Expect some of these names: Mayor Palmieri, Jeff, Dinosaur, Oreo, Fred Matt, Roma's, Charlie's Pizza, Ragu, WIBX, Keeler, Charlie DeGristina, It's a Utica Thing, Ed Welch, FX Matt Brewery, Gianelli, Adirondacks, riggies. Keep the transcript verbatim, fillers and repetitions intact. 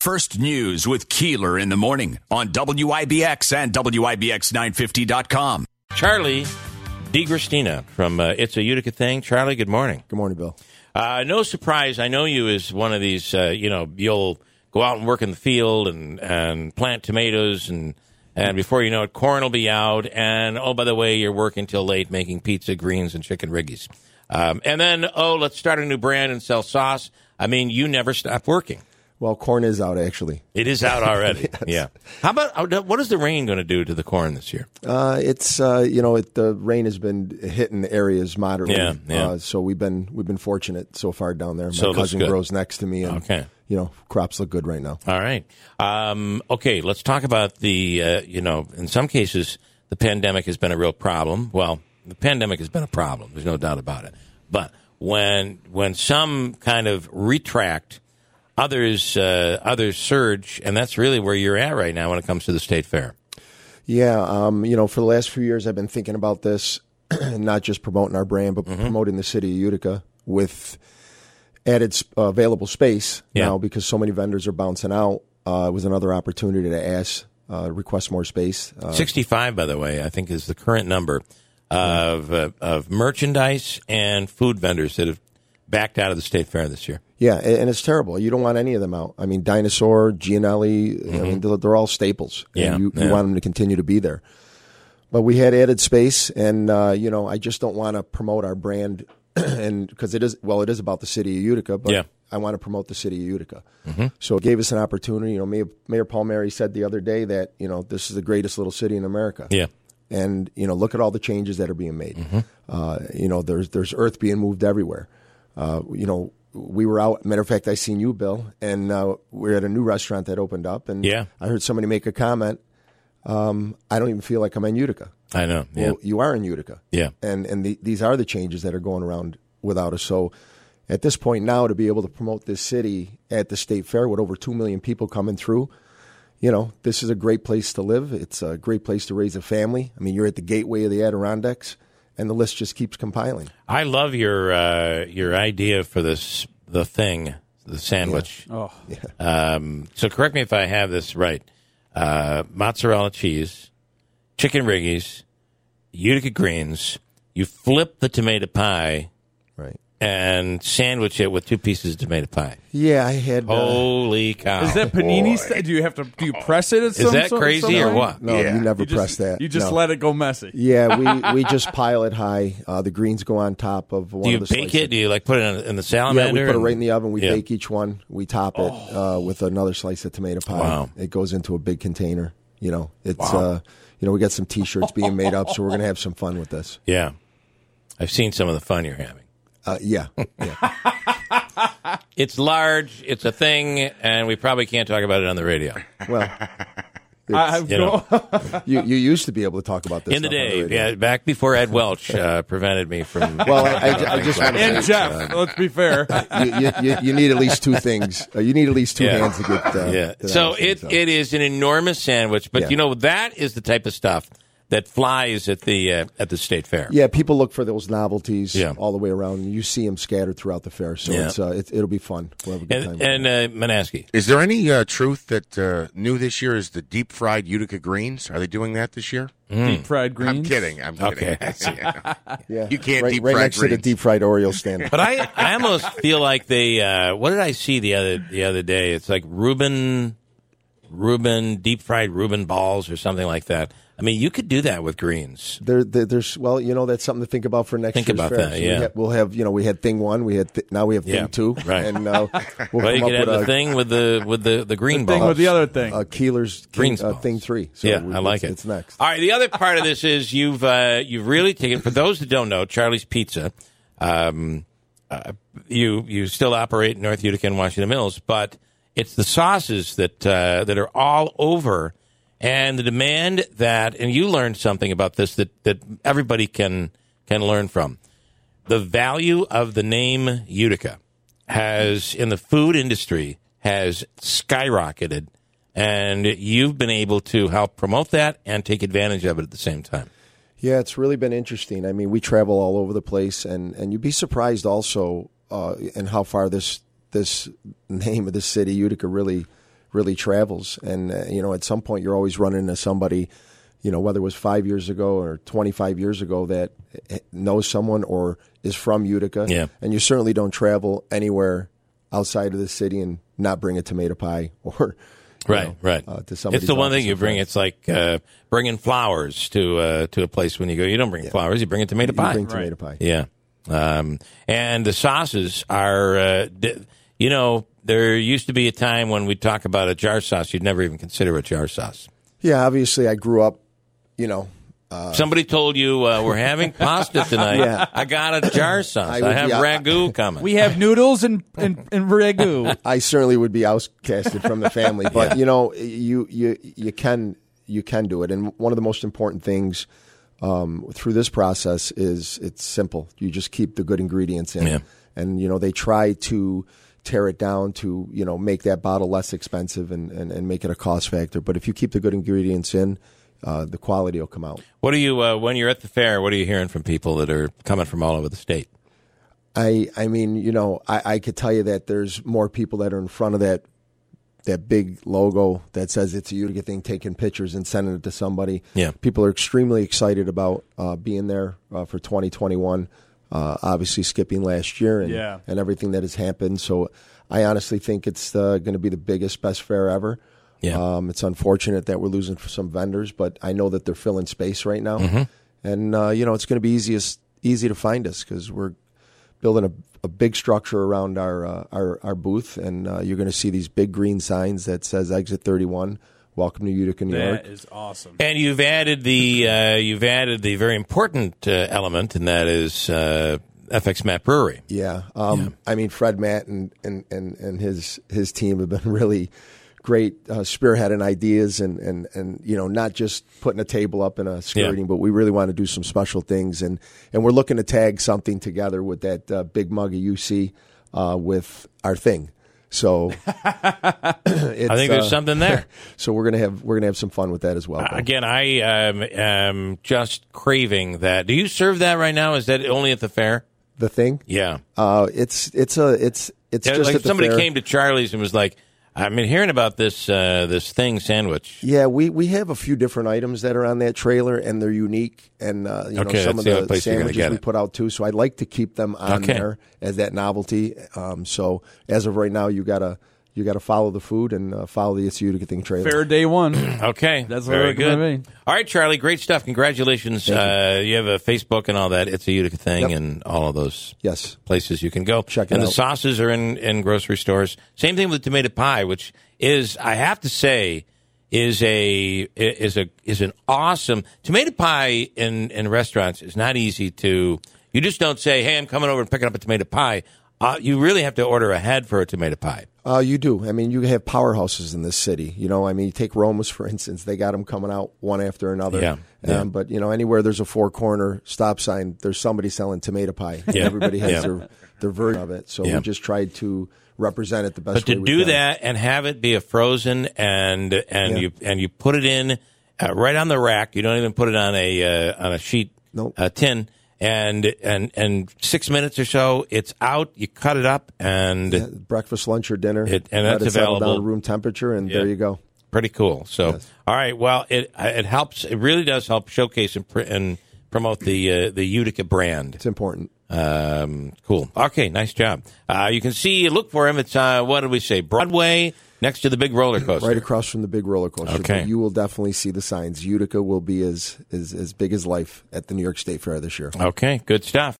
First News with Keeler in the morning on W I B X and W I B X nine fifty dot com. Charlie DeGristina from uh, It's a Utica Thing. Charlie, good morning. Good morning, Bill. Uh, no surprise, I know you as one of these, uh, you know, you'll go out and work in the field and, and plant tomatoes, and and before you know it, corn will be out, and oh, by the way, you're working till late making pizza, greens, and chicken riggies. Um, and then, oh, let's start a new brand and sell sauce. I mean, you never stop working. Well, corn is out, actually. It is out already. Yes. Yeah. How about, what is the rain going to do to the corn this year? Uh, it's, uh, you know, it, the rain has been hitting the areas moderately. Yeah, yeah. Uh, so we've been we've been fortunate so far down there. My so cousin grows next to me, and, okay. you know, crops look good right now. All right. Um, okay, let's talk about the, uh, you know, in some cases, the pandemic has been a real problem. Well, the pandemic has been a problem. There's no doubt about it. But when when some kind of retract, Others, uh, others surge, and that's really where you're at right now when it comes to the state fair. Yeah, um, you know, for the last few years, I've been thinking about this, not just promoting our brand, but mm-hmm. promoting the city of Utica with added uh, available space yeah. now because so many vendors are bouncing out. Uh, it was another opportunity to ask, uh, request more space. Uh, sixty-five, by the way, I think is the current number of uh, of merchandise and food vendors that have backed out of the state fair this year. Yeah, and it's terrible. You don't want any of them out. I mean, Dinosaur, Gianelli, mm-hmm. I mean, they're, they're all staples. Yeah, you, you yeah. want them to continue to be there. But we had added space, and, uh, you know, I just don't want to promote our brand and because it is, well, it is about the city of Utica, but yeah. I want to promote the city of Utica. Mm-hmm. So it gave us an opportunity. You know, Mayor, Mayor Palmieri said the other day that, you know, this is the greatest little city in America. Yeah. And, you know, look at all the changes that are being made. Mm-hmm. Uh, you know, there's there's earth being moved everywhere. Uh, you know, we were out. Matter of fact, I seen you, Bill, and uh, we we're at a new restaurant that opened up. And yeah. I heard somebody make a comment. Um, I don't even feel like I'm in Utica. I know. Yeah. Well, you are in Utica. Yeah. And and the, these are the changes that are going around without us. So at this point now, to be able to promote this city at the state fair with over two million people coming through, you know, this is a great place to live. It's a great place to raise a family. I mean, you're at the gateway of the Adirondacks. And the list just keeps compiling. I love your uh, your idea for this the thing, the sandwich. Yeah. Oh, yeah. Um, so correct me if I have this right. Uh, mozzarella cheese, chicken riggies, Utica greens. You flip the tomato pie, right, and sandwich it with two pieces of tomato pie. Yeah, I had. Uh, Holy cow! Is that panini? St- do you have to? Do you press it? At some, is that some, crazy something? Or what? No, yeah. you never you just, press that. You just no. let it go messy. Yeah, we, we just pile it high. Uh, the greens go on top of one. Do you of the bake slices. It? Do you like put it in, in the salamander? Yeah, we put and, it right in the oven. We yeah. bake each one. We top it oh. uh, with another slice of tomato pie. Wow. It goes into a big container. You know, it's wow. uh, you know we got some T-shirts being made up, so we're gonna have some fun with this. Yeah, I've seen some of the fun you're having. Uh, yeah. yeah. It's large, it's a thing, and we probably can't talk about it on the radio. Well, I've you, know, you, you used to be able to talk about this. In the day, the yeah, back before Ed Welch uh, prevented me from... Well, I, I, I just want to... And Jeff, uh, let's be fair. You, you, you need at least two things. Uh, you need at least two yeah. hands to get... Uh, yeah. To so it, it is an enormous sandwich, but yeah. you know, that is the type of stuff... That flies at the uh, at the state fair. Yeah, people look for those novelties yeah. all the way around. You see them scattered throughout the fair, so yeah. it's, uh, it, it'll be fun. We'll have a good and time. And uh, Manaski, is there any uh, truth that uh, new this year is the deep fried Utica greens? Are they doing that this year? Mm. Deep fried greens. I'm kidding. I'm kidding. Okay. yeah. yeah, you can't right, deep right fried next greens. To the deep fried Oreo stand. But I, I almost feel like they. Uh, what did I see the other the other day? It's like Reuben, Reuben deep fried Reuben balls or something like that. I mean, you could do that with greens. There, there, there's well, you know, that's something to think about for next year. Think about fair. That, yeah. So we have, we'll have, you know, we had thing one, we had th- now we have thing yeah, two, right? And uh, we'll well, you could have the a, thing with the with the, the green ball, with the other thing, uh, Keeler's greens uh, thing three. So yeah, I like it. It's next. All right, the other part of this is you've uh, you've really taken. For those that don't know, Charlie's Pizza, um, uh, you you still operate in North Utica and Washington Mills, but it's the sauces that uh, that are all over. And the demand that, and you learned something about this that, that everybody can can learn from. The value of the name Utica has, in the food industry, has skyrocketed, and you've been able to help promote that and take advantage of it at the same time. Yeah, it's really been interesting. I mean, we travel all over the place, and, and you'd be surprised also uh, in how far this this name of the city, Utica, really really travels. And, uh, you know, at some point you're always running into somebody, you know, whether it was five years ago or twenty-five years ago, that knows someone or is from Utica. Yeah. And you certainly don't travel anywhere outside of the city and not bring a tomato pie or... Right, know, right. Uh, to somebody's it's the one thing you bring. Place. It's like uh, bringing flowers to uh, to a place when you go. You don't bring yeah. flowers. You bring a tomato you pie. You bring tomato right. pie. Yeah. Um, and the sauces are, uh, you know, there used to be a time when we'd talk about a jar sauce. You'd never even consider a jar sauce. Yeah, obviously I grew up, you know. Uh, Somebody told you uh, we're having pasta tonight. Yeah. I got a jar sauce. I, I have be, ragu I, coming. We have noodles and, and, and ragu. I certainly would be outcasted from the family, but yeah. you know, you you you can you can do it. And one of the most important things um, through this process is it's simple. You just keep the good ingredients in, yeah. and you know they try to tear it down to you know make that bottle less expensive and, and, and make it a cost factor. But if you keep the good ingredients in. Uh, the quality will come out. What are you uh, when you're at the fair? What are you hearing from people that are coming from all over the state? I I mean, you know, I, I could tell you that there's more people that are in front of that that big logo that says it's a Utica thing, taking pictures and sending it to somebody. Yeah, people are extremely excited about uh, being there uh, for twenty twenty-one. Uh, obviously, skipping last year and yeah. and everything that has happened. So I honestly think it's uh, going to be the biggest, best fair ever. Yeah. Um, it's unfortunate that we're losing for some vendors, but I know that they're filling space right now. Mm-hmm. And, uh, you know, it's going to be easiest, easy to find us because we're building a, a big structure around our uh, our, our booth, and uh, you're going to see these big green signs that says Exit thirty-one, Welcome to Utica, New York. That is awesome. And you've added the uh, you've added the very important uh, element, and that is uh, F X Matt Brewery. Yeah. Um, yeah. I mean, Fred Matt and, and, and, and his, his team have been really... great uh, spearheading ideas and, and, and, you know, not just putting a table up and a skirting, yeah. but we really want to do some special things. And, and we're looking to tag something together with that uh, big mug of U C uh, with our thing. So it's, I think there's uh, something there. So we're going to have we're going to have some fun with that as well. Uh, again, I am, am just craving that. Do you serve that right now? Is that only at the fair? The thing? Yeah. Uh, it's it's a it's it's yeah, just like at the somebody fair. Came to Charlie's and was like, I've been hearing about this uh, this thing sandwich. Yeah, we, we have a few different items that are on that trailer, and they're unique. And uh, you okay, know some of the, the sandwiches we put out too. So I'd like to keep them on okay. there as that novelty. Um, so as of right now, you gotta you gotta follow the food and uh, follow the It's a Utica Thing trailer. Fair day one. Okay, that's very good. All right, Charlie, great stuff. Congratulations. Uh, you. you have a Facebook and all that. It's a Utica Thing, yep. and all of those yes. places you can go. Check it and out. The sauces are in, in grocery stores. Same thing with tomato pie, which is, I have to say, is a is a is an awesome tomato pie in, in restaurants. It's not easy to. You just don't say, "Hey, I'm coming over and picking up a tomato pie." Uh, you really have to order ahead for a tomato pie. Uh, you do. I mean, you have powerhouses in this city. You know, I mean, you take Roma's, for instance. They got them coming out one after another. Yeah. Um, yeah. But, you know, anywhere there's a four-corner stop sign, there's somebody selling tomato pie. Yeah. Everybody has yeah. their, their version of it. So yeah. we just tried to represent it the best but way we can. But to do that and have it be a frozen and and yeah. you and you put it in uh, right on the rack. You don't even put it on a uh, on a sheet, nope. a tin. And and and six minutes or so, it's out. You cut it up and yeah, breakfast, lunch, or dinner, it, and that's available down to room temperature. And yeah. there you go. Pretty cool. So, yes. all right. Well, it it helps. It really does help showcase and, pr- and promote the uh, the Utica brand. It's important. Um, cool. Okay. Nice job. Uh, you can see. Look for him. It's uh, what did we say? Broadway. Next to the big roller coaster. Right across from the big roller coaster. Okay. But you will definitely see the signs. Utica will be as, as, as big as life at the New York State Fair this year. Okay, good stuff.